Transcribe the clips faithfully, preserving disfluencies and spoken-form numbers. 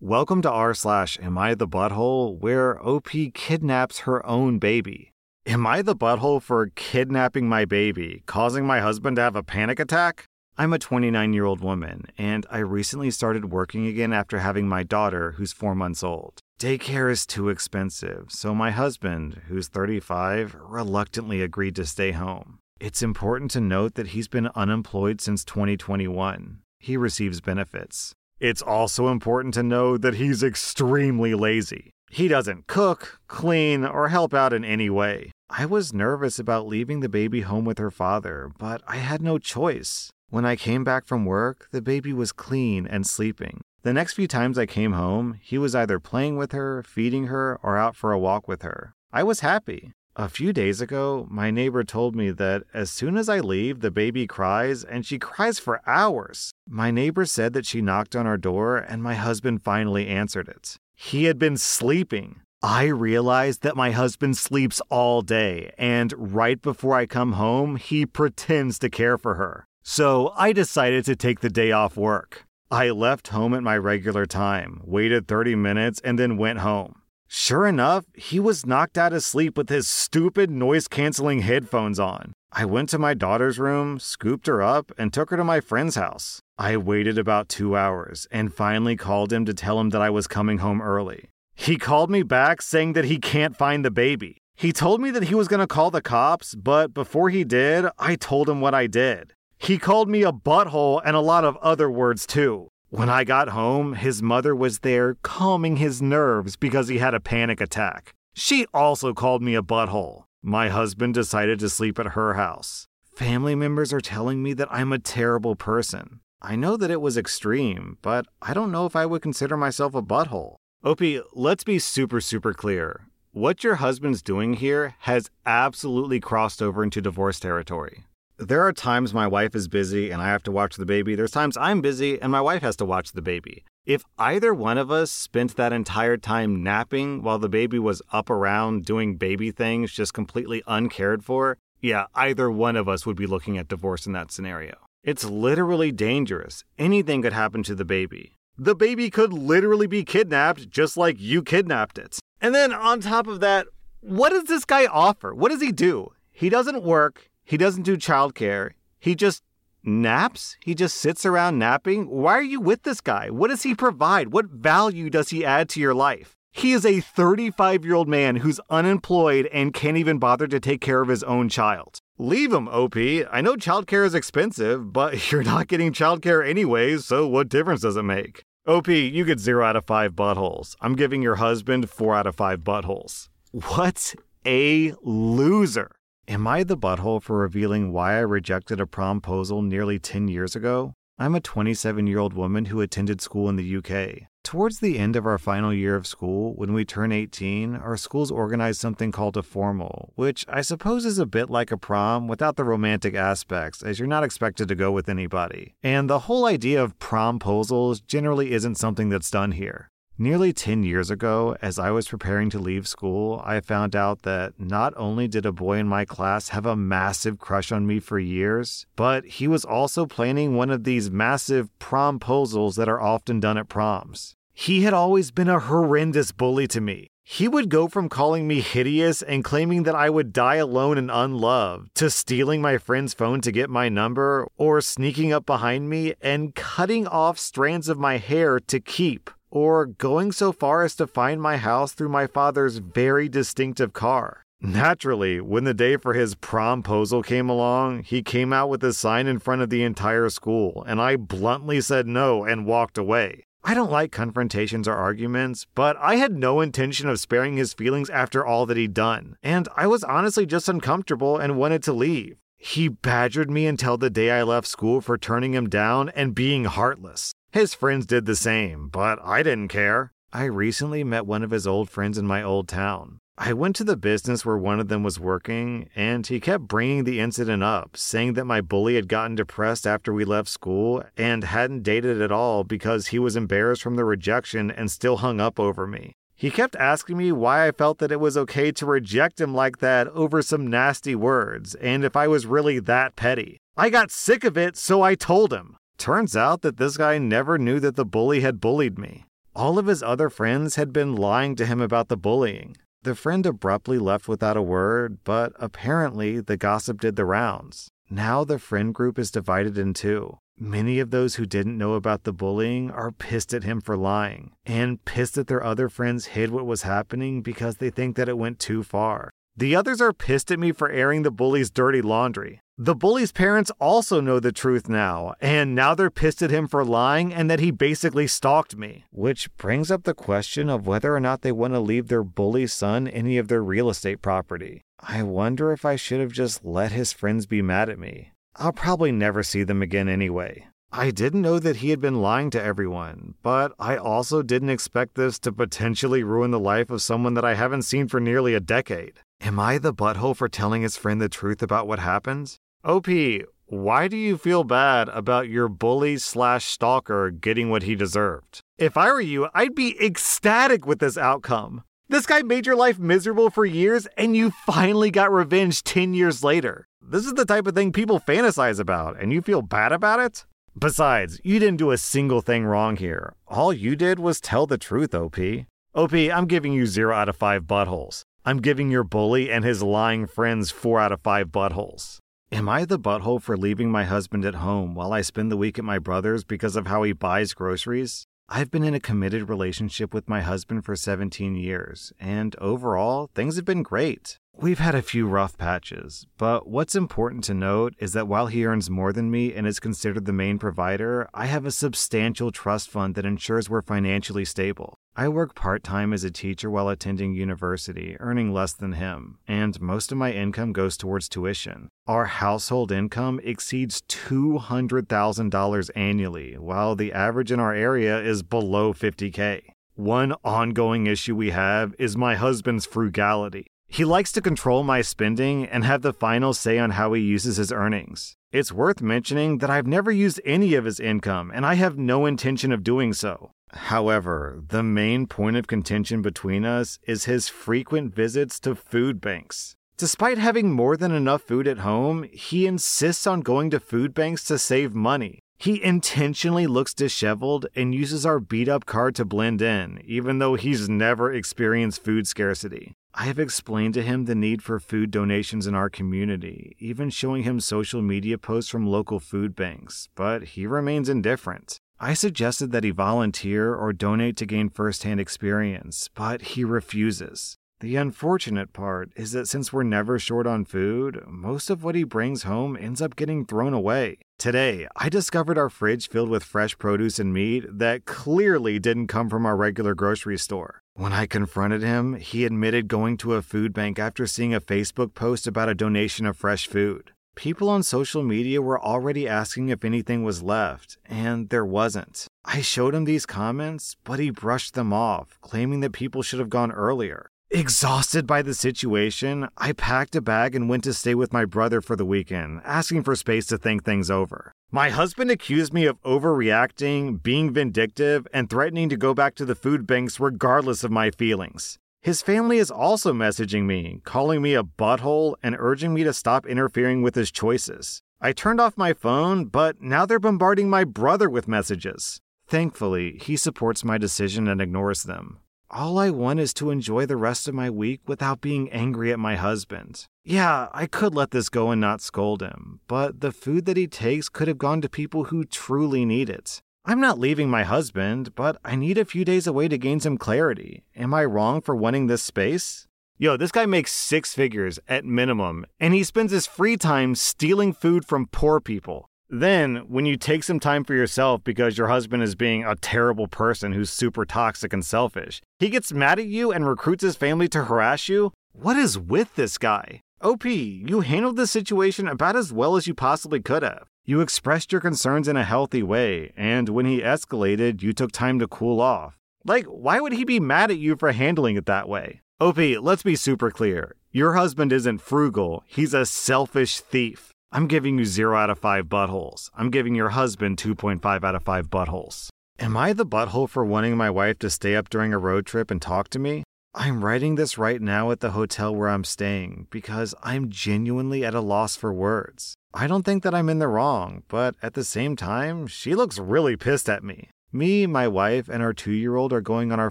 Welcome to r slash Am I the Butthole, where O P kidnaps her own baby. Am I the butthole for kidnapping my baby, causing my husband to have a panic attack? I'm a twenty-nine-year-old woman, and I recently started working again after having my daughter, who's four months old. Daycare is too expensive, so my husband, who's thirty-five, reluctantly agreed to stay home. It's important to note that he's been unemployed since twenty twenty-one. He receives benefits. It's also important to know that he's extremely lazy. He doesn't cook, clean, or help out in any way. I was nervous about leaving the baby home with her father, but I had no choice. When I came back from work, the baby was clean and sleeping. The next few times I came home, he was either playing with her, feeding her, or out for a walk with her. I was happy. A few days ago, my neighbor told me that as soon as I leave, the baby cries, and she cries for hours. My neighbor said that she knocked on our door, and my husband finally answered it. He had been sleeping. I realized that my husband sleeps all day, and right before I come home, he pretends to care for her. So I decided to take the day off work. I left home at my regular time, waited thirty minutes, and then went home. Sure enough, he was knocked out of sleep with his stupid noise-canceling headphones on. I went to my daughter's room, scooped her up, and took her to my friend's house. I waited about two hours and finally called him to tell him that I was coming home early. He called me back saying that he can't find the baby. He told me that he was going to call the cops, but before he did, I told him what I did. He called me a butthole and a lot of other words, too. When I got home, his mother was there calming his nerves because he had a panic attack. She also called me a butthole. My husband decided to sleep at her house. Family members are telling me that I'm a terrible person. I know that it was extreme, but I don't know if I would consider myself a butthole. O P, let's be super, super clear. What your husband's doing here has absolutely crossed over into divorce territory. There are times my wife is busy and I have to watch the baby. There's times I'm busy and my wife has to watch the baby. If either one of us spent that entire time napping while the baby was up around doing baby things, just completely uncared for, yeah, either one of us would be looking at divorce in that scenario. It's literally dangerous. Anything could happen to the baby. The baby could literally be kidnapped just like you kidnapped it. And then on top of that, what does this guy offer? What does he do? He doesn't work. He doesn't do childcare. He just naps? He just sits around napping? Why are you with this guy? What does he provide? What value does he add to your life? He is a thirty-five-year-old man who's unemployed and can't even bother to take care of his own child. Leave him, O P. I know childcare is expensive, but you're not getting childcare anyways, so what difference does it make? O P, you get zero out of five buttholes. I'm giving your husband four out of five buttholes. What a loser. Am I the butthole for revealing why I rejected a promposal nearly ten years ago? I'm a twenty-seven-year-old woman who attended school in the U K. Towards the end of our final year of school, when we turn eighteen, our schools organize something called a formal, which I suppose is a bit like a prom without the romantic aspects, as you're not expected to go with anybody. And the whole idea of promposals generally isn't something that's done here. Nearly ten years ago, as I was preparing to leave school, I found out that not only did a boy in my class have a massive crush on me for years, but he was also planning one of these massive promposals that are often done at proms. He had always been a horrendous bully to me. He would go from calling me hideous and claiming that I would die alone and unloved, to stealing my friend's phone to get my number, or sneaking up behind me and cutting off strands of my hair to keep, or going so far as to find my house through my father's very distinctive car. Naturally, when the day for his promposal came along, he came out with a sign in front of the entire school, and I bluntly said no and walked away. I don't like confrontations or arguments, but I had no intention of sparing his feelings after all that he'd done, and I was honestly just uncomfortable and wanted to leave. He badgered me until the day I left school for turning him down and being heartless. His friends did the same, but I didn't care. I recently met one of his old friends in my old town. I went to the business where one of them was working, and he kept bringing the incident up, saying that my bully had gotten depressed after we left school and hadn't dated at all because he was embarrassed from the rejection and still hung up over me. He kept asking me why I felt that it was okay to reject him like that over some nasty words, and if I was really that petty. I got sick of it, so I told him. Turns out that this guy never knew that the bully had bullied me. All of his other friends had been lying to him about the bullying. The friend abruptly left without a word, but apparently the gossip did the rounds. Now the friend group is divided in two. Many of those who didn't know about the bullying are pissed at him for lying, and pissed that their other friends hid what was happening because they think that it went too far. The others are pissed at me for airing the bully's dirty laundry. The bully's parents also know the truth now, and now they're pissed at him for lying and that he basically stalked me. Which brings up the question of whether or not they want to leave their bully son any of their real estate property. I wonder if I should have just let his friends be mad at me. I'll probably never see them again anyway. I didn't know that he had been lying to everyone, but I also didn't expect this to potentially ruin the life of someone that I haven't seen for nearly a decade. Am I the butthole for telling his friend the truth about what happened? O P, why do you feel bad about your bully slash stalker getting what he deserved? If I were you, I'd be ecstatic with this outcome. This guy made your life miserable for years, and you finally got revenge ten years later. This is the type of thing people fantasize about, and you feel bad about it? Besides, you didn't do a single thing wrong here. All you did was tell the truth, O P. O P, I'm giving you zero out of five buttholes. I'm giving your bully and his lying friends four out of five buttholes. Am I the butthole for leaving my husband at home while I spend the week at my brother's because of how he buys groceries? I've been in a committed relationship with my husband for seventeen years, and overall, things have been great. We've had a few rough patches, but what's important to note is that while he earns more than me and is considered the main provider, I have a substantial trust fund that ensures we're financially stable. I work part-time as a teacher while attending university, earning less than him, and most of my income goes towards tuition. Our household income exceeds two hundred thousand dollars annually, while the average in our area is below fifty thousand dollars. One ongoing issue we have is my husband's frugality. He likes to control my spending and have the final say on how he uses his earnings. It's worth mentioning that I've never used any of his income, and I have no intention of doing so. However, the main point of contention between us is his frequent visits to food banks. Despite having more than enough food at home, he insists on going to food banks to save money. He intentionally looks disheveled and uses our beat-up card to blend in, even though he's never experienced food scarcity. I have explained to him the need for food donations in our community, even showing him social media posts from local food banks, but he remains indifferent. I suggested that he volunteer or donate to gain first-hand experience, but he refuses. The unfortunate part is that since we're never short on food, most of what he brings home ends up getting thrown away. Today, I discovered our fridge filled with fresh produce and meat that clearly didn't come from our regular grocery store. When I confronted him, he admitted going to a food bank after seeing a Facebook post about a donation of fresh food. People on social media were already asking if anything was left, and there wasn't. I showed him these comments, but he brushed them off, claiming that people should have gone earlier. Exhausted by the situation, I packed a bag and went to stay with my brother for the weekend, asking for space to think things over. My husband accused me of overreacting, being vindictive, and threatening to go back to the food banks regardless of my feelings. His family is also messaging me, calling me a butthole, and urging me to stop interfering with his choices. I turned off my phone, but now they're bombarding my brother with messages. Thankfully, he supports my decision and ignores them. All I want is to enjoy the rest of my week without being angry at my husband. Yeah, I could let this go and not scold him, but the food that he takes could have gone to people who truly need it. I'm not leaving my husband, but I need a few days away to gain some clarity. Am I wrong for wanting this space? Yo, this guy makes six figures at minimum, and he spends his free time stealing food from poor people. Then, when you take some time for yourself because your husband is being a terrible person who's super toxic and selfish, he gets mad at you and recruits his family to harass you? What is with this guy? O P, you handled this situation about as well as you possibly could have. You expressed your concerns in a healthy way, and when he escalated, you took time to cool off. Like, why would he be mad at you for handling it that way? O P, let's be super clear. Your husband isn't frugal. He's a selfish thief. I'm giving you zero out of five buttholes. I'm giving your husband two point five out of five buttholes. Am I the butthole for wanting my wife to stay up during a road trip and talk to me? I'm writing this right now at the hotel where I'm staying because I'm genuinely at a loss for words. I don't think that I'm in the wrong, but at the same time, she looks really pissed at me. Me, my wife, and our two-year-old are going on our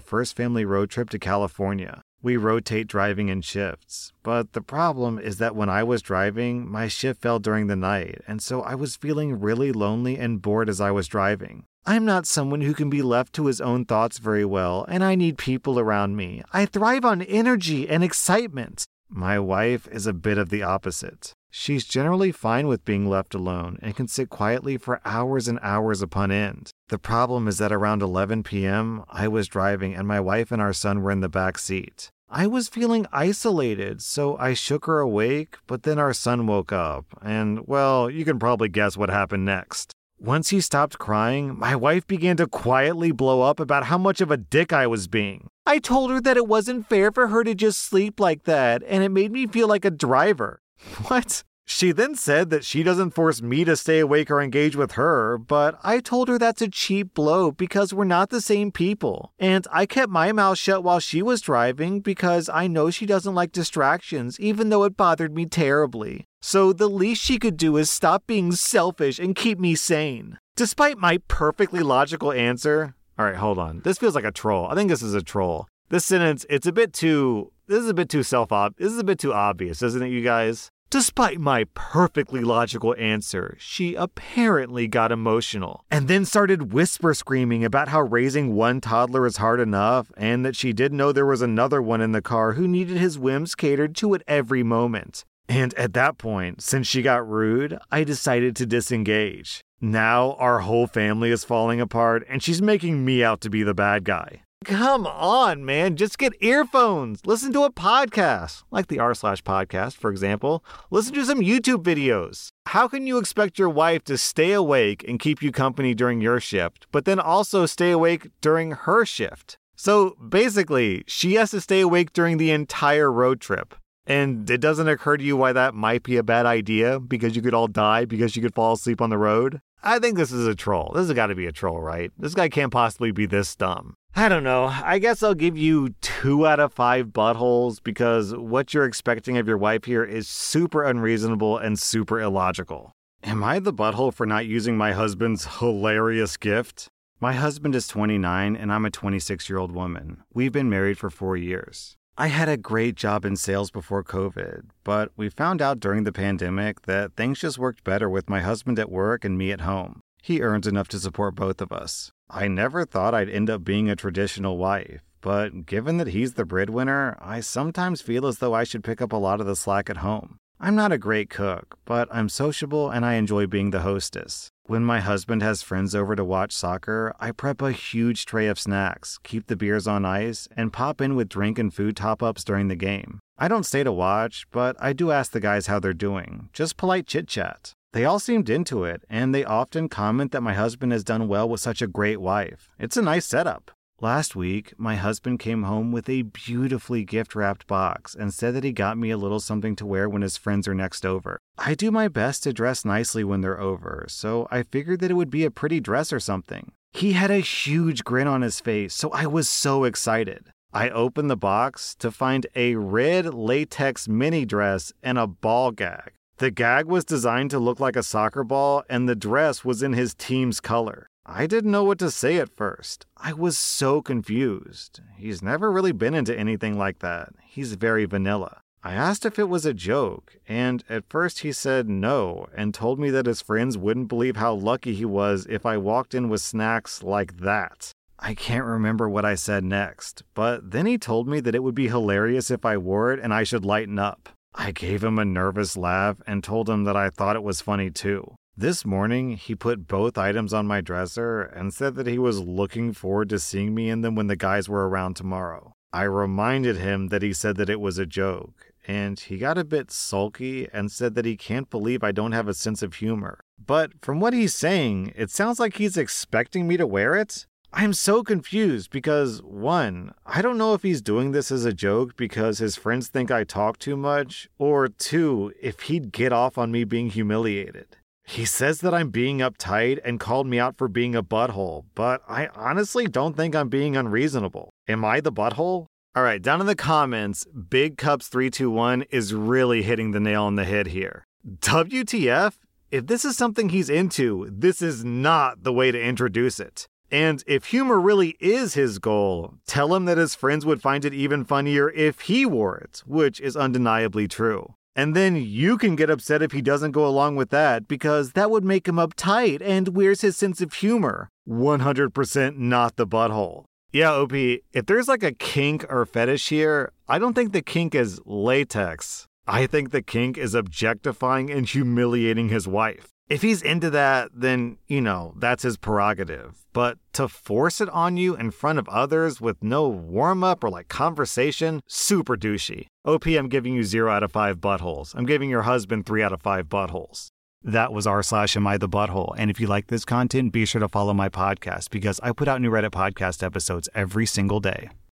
first family road trip to California. We rotate driving in shifts, but the problem is that when I was driving, my shift fell during the night, and so I was feeling really lonely and bored as I was driving. I'm not someone who can be left to his own thoughts very well, and I need people around me. I thrive on energy and excitement. My wife is a bit of the opposite. She's generally fine with being left alone and can sit quietly for hours and hours upon end. The problem is that around eleven p.m., I was driving and my wife and our son were in the back seat. I was feeling isolated, so I shook her awake, but then our son woke up, and, well, you can probably guess what happened next. Once he stopped crying, my wife began to quietly blow up about how much of a dick I was being. I told her that it wasn't fair for her to just sleep like that, and it made me feel like a driver. What? She then said that she doesn't force me to stay awake or engage with her, but I told her that's a cheap blow because we're not the same people. And I kept my mouth shut while she was driving because I know she doesn't like distractions, even though it bothered me terribly. So the least she could do is stop being selfish and keep me sane. Despite my perfectly logical answer... All right, hold on. This feels like a troll. I think this is a troll. This sentence, it's a bit too... This is a bit too self-ob... This is a bit too obvious, isn't it, you guys? Despite my perfectly logical answer, she apparently got emotional and then started whisper screaming about how raising one toddler is hard enough and that she didn't know there was another one in the car who needed his whims catered to at every moment. And at that point, since she got rude, I decided to disengage. Now our whole family is falling apart and she's making me out to be the bad guy. Come on, man. Just get earphones. Listen to a podcast, like the r slash podcast, for example. Listen to some YouTube videos. How can you expect your wife to stay awake and keep you company during your shift, but then also stay awake during her shift? So basically, she has to stay awake during the entire road trip. And it doesn't occur to you why that might be a bad idea, because you could all die because you could fall asleep on the road? I think this is a troll. This has got to be a troll, right? This guy can't possibly be this dumb. I don't know. I guess I'll give you two out of five buttholes because what you're expecting of your wife here is super unreasonable and super illogical. Am I the butthole for not using my husband's hilarious gift? My husband is twenty-nine and I'm a twenty-six-year-old woman. We've been married for four years. I had a great job in sales before COVID, but we found out during the pandemic that things just worked better with my husband at work and me at home. He earns enough to support both of us. I never thought I'd end up being a traditional wife, but given that he's the breadwinner, I sometimes feel as though I should pick up a lot of the slack at home. I'm not a great cook, but I'm sociable and I enjoy being the hostess. When my husband has friends over to watch soccer, I prep a huge tray of snacks, keep the beers on ice, and pop in with drink and food top-ups during the game. I don't stay to watch, but I do ask the guys how they're doing, just polite chit-chat. They all seemed into it, and they often comment that my husband has done well with such a great wife. It's a nice setup. Last week, my husband came home with a beautifully gift-wrapped box and said that he got me a little something to wear when his friends are next over. I do my best to dress nicely when they're over, so I figured that it would be a pretty dress or something. He had a huge grin on his face, so I was so excited. I opened the box to find a red latex mini dress and a ball gag. The gag was designed to look like a soccer ball, and the dress was in his team's color. I didn't know what to say at first. I was so confused. He's never really been into anything like that. He's very vanilla. I asked if it was a joke, and at first he said no and told me that his friends wouldn't believe how lucky he was if I walked in with snacks like that. I can't remember what I said next, but then he told me that it would be hilarious if I wore it and I should lighten up. I gave him a nervous laugh and told him that I thought it was funny too. This morning, he put both items on my dresser and said that he was looking forward to seeing me in them when the guys were around tomorrow. I reminded him that he said that it was a joke, and he got a bit sulky and said that he can't believe I don't have a sense of humor. But from what he's saying, it sounds like he's expecting me to wear it. I'm so confused because, one, I don't know if he's doing this as a joke because his friends think I talk too much, or two, if he'd get off on me being humiliated. He says that I'm being uptight and called me out for being a butthole, but I honestly don't think I'm being unreasonable. Am I the butthole? All right, down in the comments, Big Cups three two one is really hitting the nail on the head here. W T F? If this is something he's into, this is not the way to introduce it. And if humor really is his goal, tell him that his friends would find it even funnier if he wore it, which is undeniably true. And then you can get upset if he doesn't go along with that, because that would make him uptight, and where's his sense of humor? one hundred percent not the butthole. Yeah, O P, if there's like a kink or fetish here, I don't think the kink is latex. I think the kink is objectifying and humiliating his wife. If he's into that, then, you know, that's his prerogative. But to force it on you in front of others with no warm-up or, like, conversation, super douchey. O P, I'm giving you zero out of five buttholes. I'm giving your husband three out of five buttholes. That was r slash am I the butthole. And if you like this content, be sure to follow my podcast because I put out new Reddit podcast episodes every single day.